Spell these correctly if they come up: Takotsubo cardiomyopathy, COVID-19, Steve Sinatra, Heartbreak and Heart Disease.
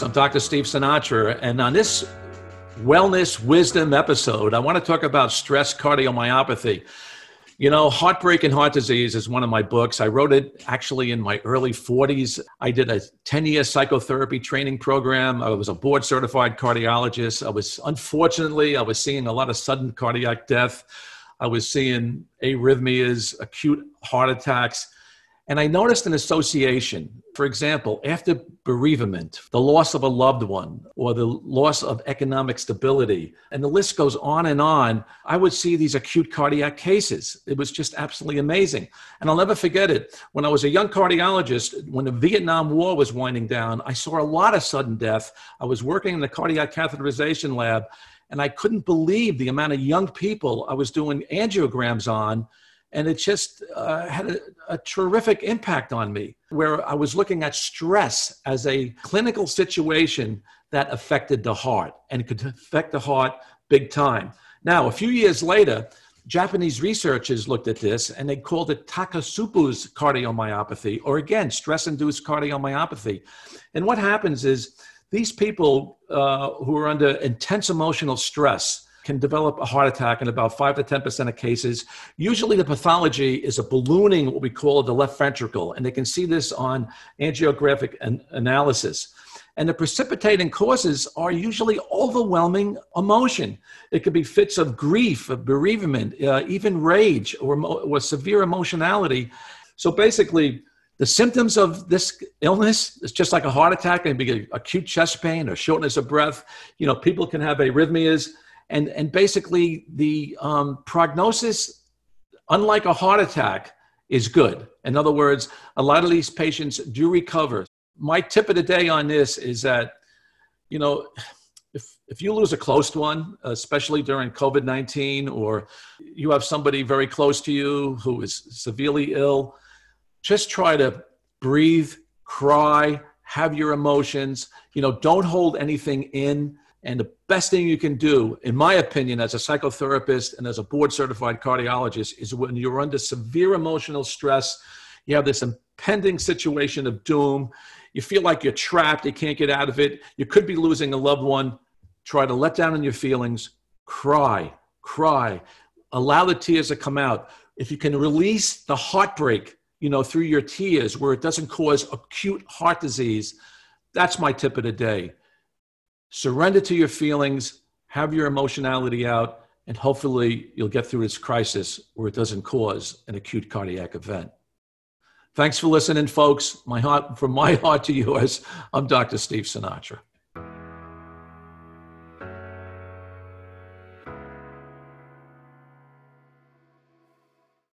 I'm Dr. Steve Sinatra, and on this wellness wisdom episode, I want to talk about stress cardiomyopathy. You know, Heartbreak and Heart Disease is one of my books. I wrote it actually in my early 40s. I did a 10-year psychotherapy training program. I was a board-certified cardiologist. Unfortunately, I was seeing a lot of sudden cardiac death. I was seeing arrhythmias, acute heart attacks. And I noticed an association. For example, after bereavement, the loss of a loved one, or the loss of economic stability, and the list goes on, I would see these acute cardiac cases. It was just absolutely amazing. And I'll never forget it. When I was a young cardiologist, when the Vietnam War was winding down, I saw a lot of sudden death. I was working in the cardiac catheterization lab, and I couldn't believe the amount of young people I was doing angiograms on. And it just had a terrific impact on me, where I was looking at stress as a clinical situation that affected the heart, and it could affect the heart big time. Now, a few years later, Japanese researchers looked at this, and they called it Takotsubo cardiomyopathy, or again, stress-induced cardiomyopathy. And what happens is these people who are under intense emotional stress can develop a heart attack in about 5 to 10% of cases. Usually the pathology is a ballooning, what we call the left ventricle, and they can see this on angiographic analysis. And the precipitating causes are usually overwhelming emotion. It could be fits of grief, of bereavement, even rage, or severe emotionality. So basically, the symptoms of this illness is just like a heart attack. It can be acute chest pain or shortness of breath. You know, people can have arrhythmias. And basically, the prognosis, unlike a heart attack, is good. In other words, a lot of these patients do recover. My tip of the day on this is that, you know, if you lose a close one, especially during COVID-19, or you have somebody very close to you who is severely ill, just try to breathe, cry, have your emotions. You know, don't hold anything in. And the best thing you can do, in my opinion, as a psychotherapist and as a board-certified cardiologist, is when you're under severe emotional stress, you have this impending situation of doom, you feel like you're trapped, you can't get out of it, you could be losing a loved one, try to let down on your feelings, cry, allow the tears to come out. If you can release the heartbreak, you know, through your tears, where it doesn't cause acute heart disease, that's my tip of the day. Surrender to your feelings, have your emotionality out, and hopefully you'll get through this crisis where it doesn't cause an acute cardiac event. Thanks for listening, folks. From my heart to yours, I'm Dr. Steve Sinatra.